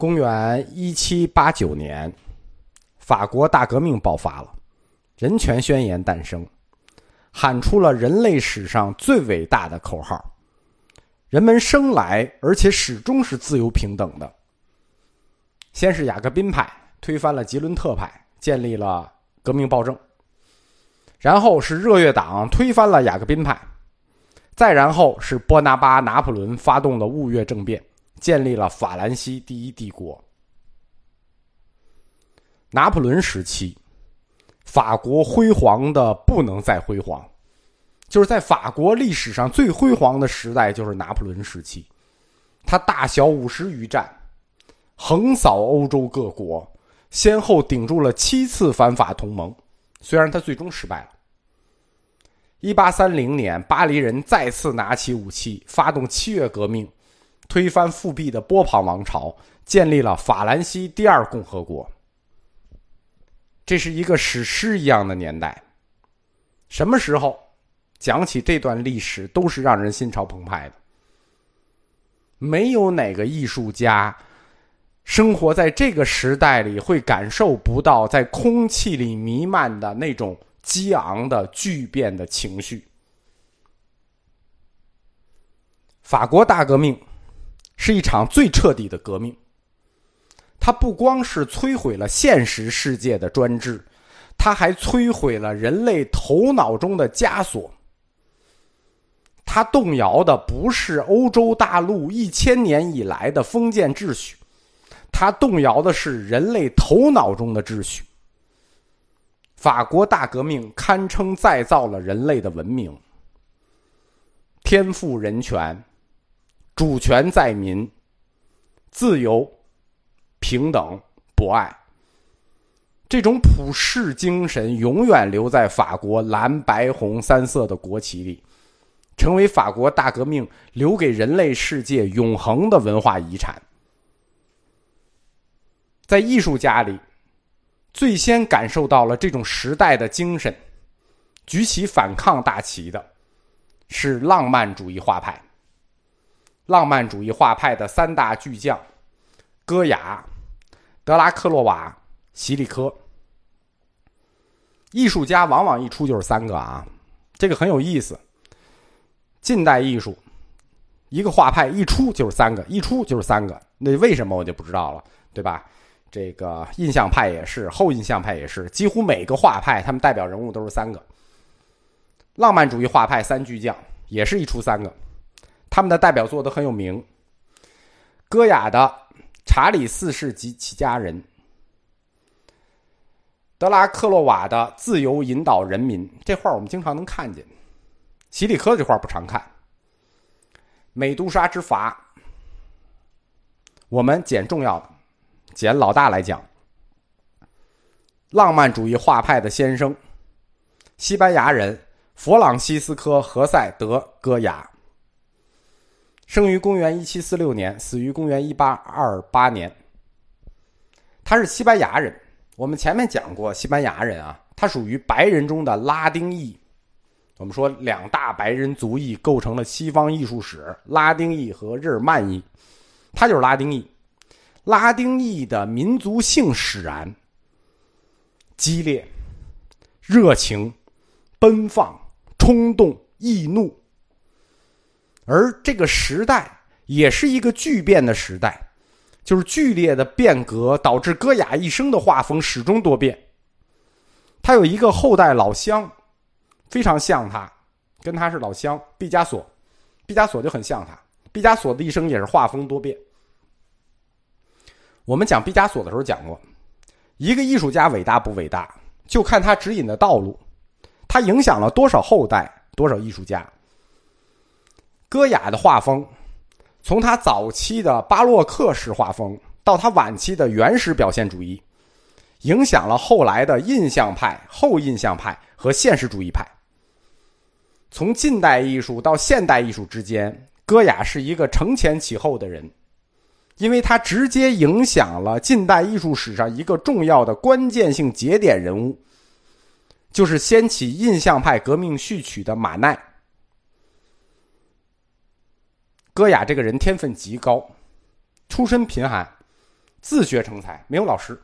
公元1789年，法国大革命爆发了，人权宣言诞生，喊出了人类史上最伟大的口号：人们生来而且始终是自由平等的。先是雅各宾派推翻了吉伦特派，建立了革命暴政，然后是热月党推翻了雅各宾派，再然后是波拿巴拿破仑发动了雾月政变，建立了法兰西第一帝国。拿破仑时期，法国辉煌的不能再辉煌，就是在法国历史上最辉煌的时代就是拿破仑时期。他大小50余战，横扫欧洲各国，先后顶住了7次反法同盟，虽然他最终失败了。1830年，巴黎人再次拿起武器，发动7月革命，推翻复辟的波旁王朝，建立了法兰西第2共和国。这是一个史诗一样的年代，什么时候讲起这段历史都是让人心潮澎湃的。没有哪个艺术家生活在这个时代里会感受不到在空气里弥漫的那种激昂的巨变的情绪。法国大革命是一场最彻底的革命，它不光是摧毁了现实世界的专制，它还摧毁了人类头脑中的枷锁。它动摇的不是欧洲大陆1000年以来的封建秩序，它动摇的是人类头脑中的秩序。法国大革命堪称再造了人类的文明，天赋人权，主权在民，自由、平等、博爱，这种普世精神永远留在法国蓝白红3色的国旗里，成为法国大革命留给人类世界永恒的文化遗产。在艺术家里，最先感受到了这种时代的精神，举起反抗大旗的是浪漫主义画派。浪漫主义画派的3大巨匠，戈雅、德拉克洛瓦、席里科。艺术家往往一出就是3个啊，这个很有意思。近代艺术一个画派一出就是三个，那为什么我就不知道了，对吧？这个印象派也是，后印象派也是，几乎每个画派他们代表人物都是3个。浪漫主义画派3巨匠也是一出3个，他们的代表作都很有名。戈雅的查理四世及其家人，德拉克洛瓦的自由引导人民，这画我们经常能看见，席里科这画不常看。美杜莎之筏，我们捡重要的，捡老大来讲。浪漫主义画派的先生，西班牙人弗朗西斯科·何塞·德·戈雅，生于公元1746年，死于公元1828年。他是西班牙人，我们前面讲过西班牙人啊，他属于白人中的拉丁裔。我们说2大白人族裔构成了西方艺术史，拉丁裔和日耳曼裔，他就是拉丁裔。拉丁裔的民族性使然，激烈、热情、奔放、冲动、易怒。而这个时代也是一个巨变的时代，就是剧烈的变革导致戈雅一生的画风始终多变。他有一个后代老乡，非常像他，跟他是老乡，毕加索。毕加索就很像他，毕加索的一生也是画风多变。我们讲毕加索的时候讲过，一个艺术家伟大不伟大，就看他指引的道路，他影响了多少后代，多少艺术家。戈雅的画风，从他早期的巴洛克式画风到他晚期的原始表现主义，影响了后来的印象派、后印象派和现实主义派。从近代艺术到现代艺术之间，戈雅是一个承前启后的人，因为他直接影响了近代艺术史上一个重要的关键性节点人物，就是掀起印象派革命序曲的马奈。戈雅这个人天分极高，出身贫寒，自学成才，没有老师。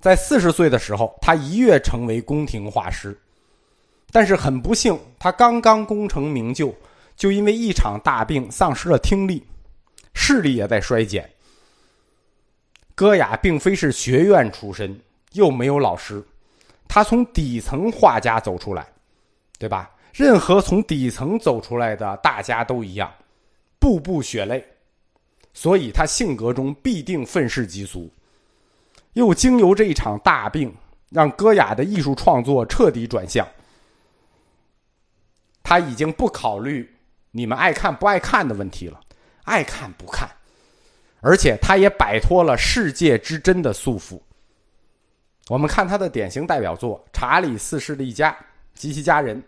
在40岁的时候，他一跃成为宫廷画师，但是很不幸，他刚刚功成名就，就因为一场大病丧失了听力，视力也在衰减。戈雅并非是学院出身，又没有老师，他从底层画家走出来，对吧？任何从底层走出来的大家都一样，步步血泪，所以他性格中必定愤世嫉俗。又经由这一场大病，让戈雅的艺术创作彻底转向。他已经不考虑你们爱看不爱看的问题了，爱看不看，而且他也摆脱了世界之争的束缚。我们看他的典型代表作《查理四世的一家及其家人》，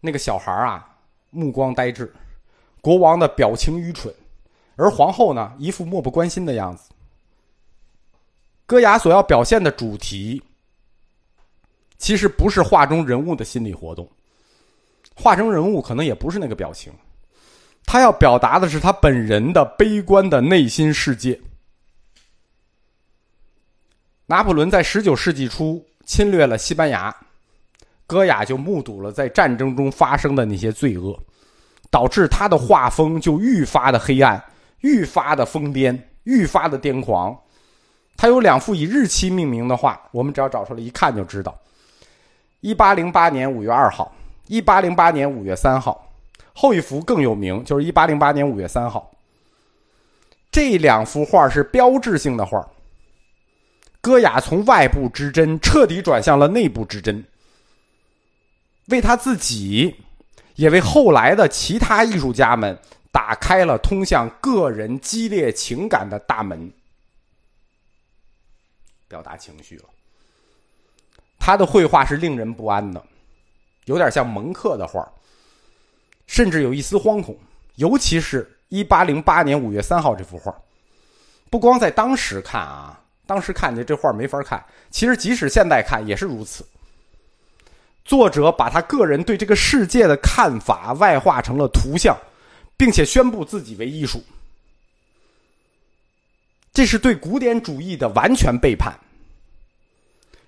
那个小孩啊，目光呆滞，国王的表情愚蠢，而皇后呢，一副漠不关心的样子。戈雅所要表现的主题，其实不是画中人物的心理活动，画中人物可能也不是那个表情，他要表达的是他本人的悲观的内心世界。拿破仑在19世纪初侵略了西班牙，戈雅就目睹了在战争中发生的那些罪恶，导致他的画风就愈发的黑暗，愈发的疯癫，愈发的癫狂。他有2幅以日期命名的画，我们只要找出来一看就知道。1808年5月2号，1808年5月3号，后一幅更有名，就是1808年5月3号。这2幅画是标志性的画。戈雅从外部之争彻底转向了内部之争，为他自己，也为后来的其他艺术家们打开了通向个人激烈情感的大门。表达情绪了。他的绘画是令人不安的，有点像蒙克的画，甚至有一丝惶恐。尤其是1808年5月3号这幅画，不光在当时看啊，当时看这画没法看，其实即使现在看也是如此。作者把他个人对这个世界的看法外化成了图像，并且宣布自己为艺术。这是对古典主义的完全背叛。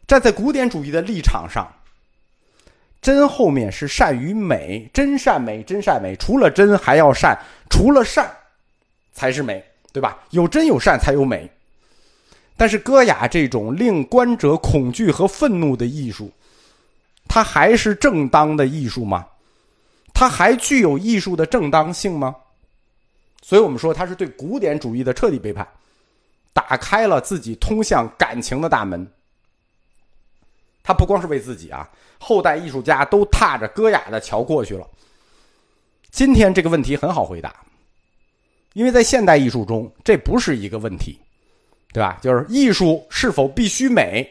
站在古典主义的立场上，真后面是善与美，真善美，真善美，除了真还要善，除了善才是美，对吧？有真有善才有美。但是戈雅这种令观者恐惧和愤怒的艺术，它还是正当的艺术吗？它还具有艺术的正当性吗？所以我们说它是对古典主义的彻底背叛。打开了自己通向感情的大门。他不光是为自己啊，后代艺术家都踏着戈雅的桥过去了。今天这个问题很好回答，因为在现代艺术中这不是一个问题，对吧？就是艺术是否必须美，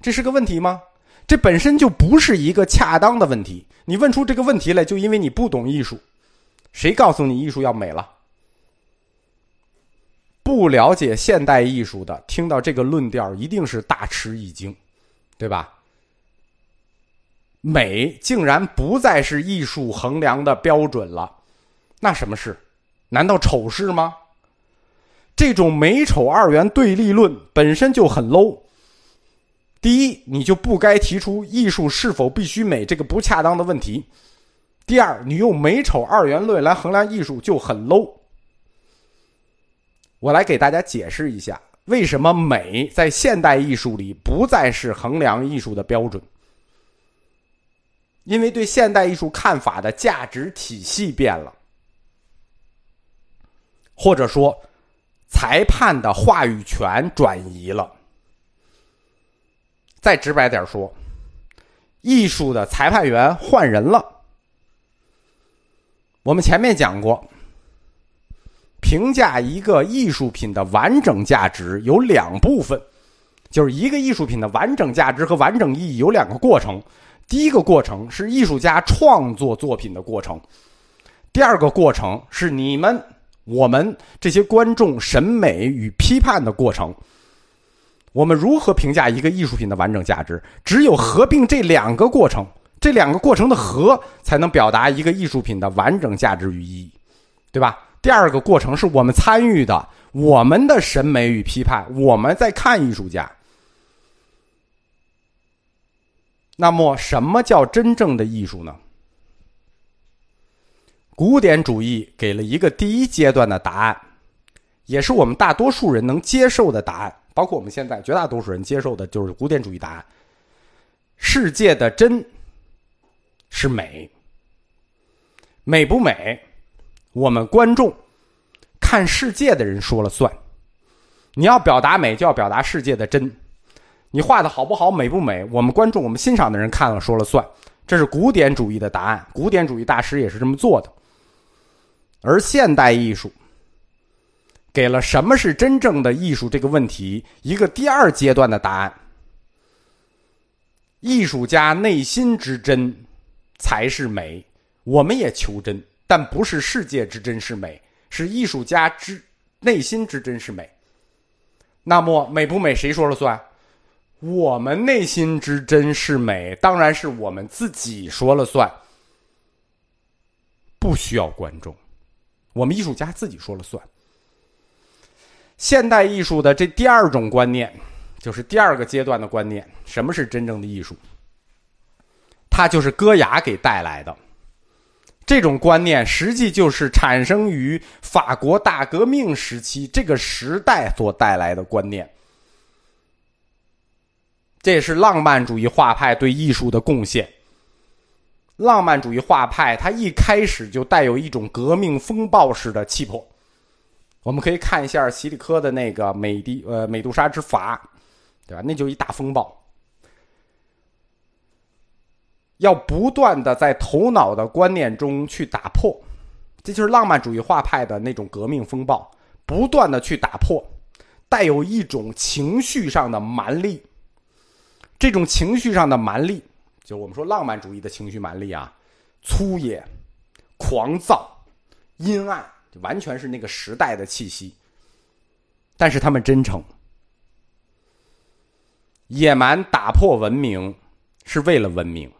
这是个问题吗？这本身就不是一个恰当的问题。你问出这个问题来，就因为你不懂艺术。谁告诉你艺术要美了？不了解现代艺术的，听到这个论调一定是大吃一惊，对吧？美竟然不再是艺术衡量的标准了，那什么是？难道丑是吗？这种美丑二元对立论本身就很 low。第一，你就不该提出艺术是否必须美这个不恰当的问题。第二，你用美丑二元论来衡量艺术就很 low。我来给大家解释一下，为什么美在现代艺术里不再是衡量艺术的标准。因为对现代艺术看法的价值体系变了，或者说裁判的话语权转移了。再直白点说，艺术的裁判员换人了。我们前面讲过，评价一个艺术品的完整价值有2部分，就是一个艺术品的完整价值和完整意义有2个过程。第一个过程是艺术家创作作品的过程，第二个过程是你们我们这些观众审美与批判的过程。我们如何评价一个艺术品的完整价值？只有合并这2个过程，这2个过程的合才能表达一个艺术品的完整价值与意义，对吧？第二个过程是我们参与的，我们的审美与批判，我们在看艺术家。那么什么叫真正的艺术呢？古典主义给了一个第一阶段的答案，也是我们大多数人能接受的答案，包括我们现在绝大多数人接受的就是古典主义答案。世界的真是美，美不美我们观众看世界的人说了算，你要表达美就要表达世界的真，你画的好不好美不美我们观众我们欣赏的人看了说了算，这是古典主义的答案，古典主义大师也是这么做的。而现代艺术给了什么是真正的艺术这个问题一个第二阶段的答案，艺术家内心之真才是美，我们也求真，但不是世界之真是美，是艺术家之内心之真是美。那么美不美谁说了算？我们内心之真是美，当然是我们自己说了算，不需要观众，我们艺术家自己说了算。现代艺术的这第二种观念，就是第二个阶段的观念，什么是真正的艺术？它就是戈雅给带来的。这种观念实际就是产生于法国大革命时期这个时代所带来的观念。这是浪漫主义画派对艺术的贡献。浪漫主义画派它一开始就带有一种革命风暴式的气魄。我们可以看一下席里科的那个美杜莎之筏，对吧？那就一大风暴。要不断的在头脑的观念中去打破，这就是浪漫主义画派的那种革命风暴，不断的去打破，带有一种情绪上的蛮力。这种情绪上的蛮力，就我们说浪漫主义的情绪蛮力啊，粗野、狂躁、阴暗，完全是那个时代的气息。但是他们真诚，野蛮打破文明是为了文明，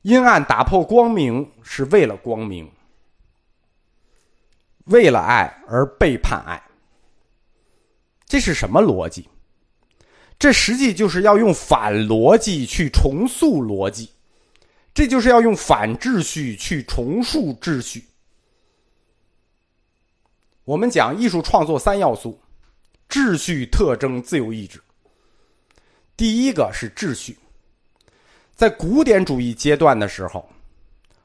阴暗打破光明是为了光明，为了爱而背叛爱，这是什么逻辑？这实际就是要用反逻辑去重塑逻辑，这就是要用反秩序去重塑秩序。我们讲艺术创作三要素：秩序、特征、自由意志。第一个是秩序。在古典主义阶段的时候，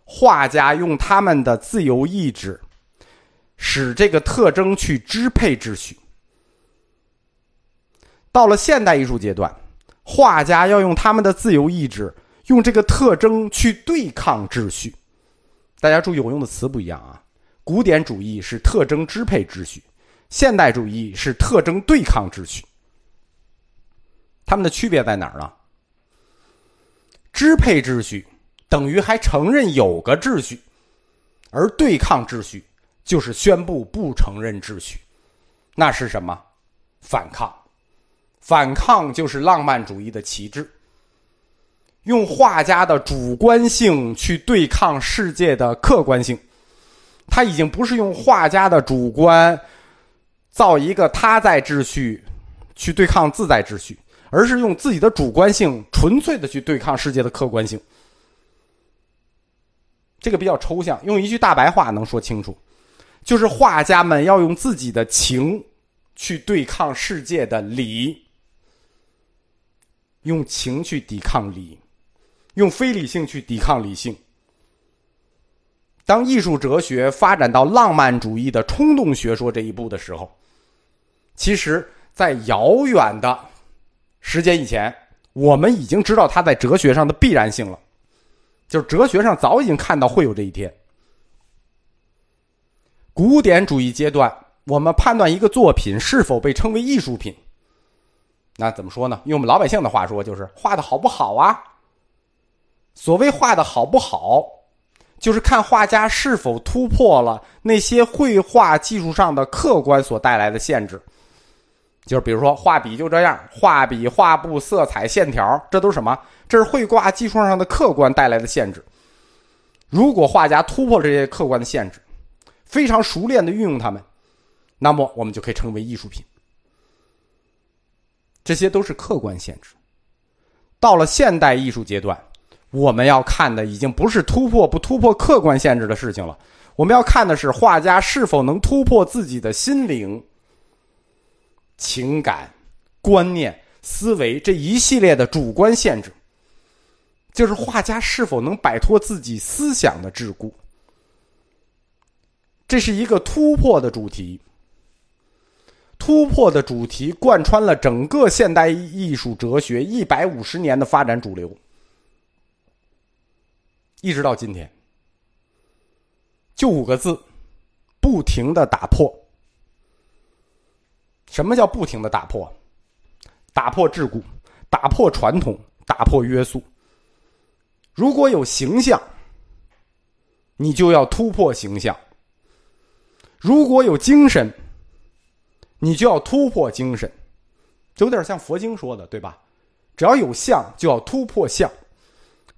画家用他们的自由意志使这个特征去支配秩序。到了现代艺术阶段，画家要用他们的自由意志，用这个特征去对抗秩序。大家注意，我用的词不一样啊。古典主义是特征支配秩序，现代主义是特征对抗秩序。他们的区别在哪儿呢？支配秩序等于还承认有个秩序，而对抗秩序就是宣布不承认秩序。那是什么？反抗。反抗就是浪漫主义的旗帜，用画家的主观性去对抗世界的客观性。他已经不是用画家的主观造一个他在秩序去对抗自在秩序，而是用自己的主观性纯粹的去对抗世界的客观性。这个比较抽象，用一句大白话能说清楚，就是画家们要用自己的情去对抗世界的理，用情去抵抗理，用非理性去抵抗理性。当艺术哲学发展到浪漫主义的冲动学说这一步的时候，其实在遥远的时间以前，我们已经知道它在哲学上的必然性了，就是哲学上早已经看到会有这一天。古典主义阶段，我们判断一个作品是否被称为艺术品，那怎么说呢？用我们老百姓的话说，就是画的好不好啊。所谓画的好不好，就是看画家是否突破了那些绘画技术上的客观所带来的限制。就是比如说画笔就这样，画笔、画布、色彩、线条，这都是什么？这是绘画技术上的客观带来的限制。如果画家突破这些客观的限制，非常熟练的运用它们，那么我们就可以称为艺术品。这些都是客观限制。到了现代艺术阶段，我们要看的已经不是突破不突破客观限制的事情了，我们要看的是画家是否能突破自己的心灵、情感、观念、思维这一系列的主观限制，就是画家是否能摆脱自己思想的桎梏。这是一个突破的主题，突破的主题贯穿了整个现代艺术哲学150年的发展主流，一直到今天，就五个字：不停的打破。什么叫不停的打破？打破桎梏，打破传统，打破约束。如果有形象，你就要突破形象；如果有精神，你就要突破精神。有点像佛经说的，对吧？只要有相，就要突破相；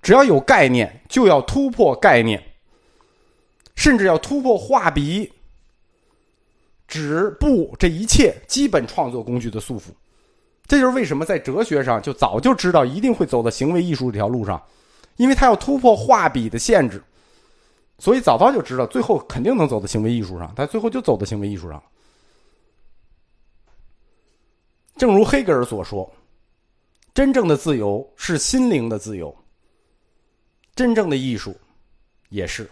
只要有概念，就要突破概念，甚至要突破画笔、纸、布这一切基本创作工具的束缚。这就是为什么在哲学上就早就知道一定会走到行为艺术这条路上，因为他要突破画笔的限制，所以早早就知道最后肯定能走到行为艺术上，他最后就走到行为艺术上了。正如黑格尔所说，真正的自由是心灵的自由，真正的艺术也是。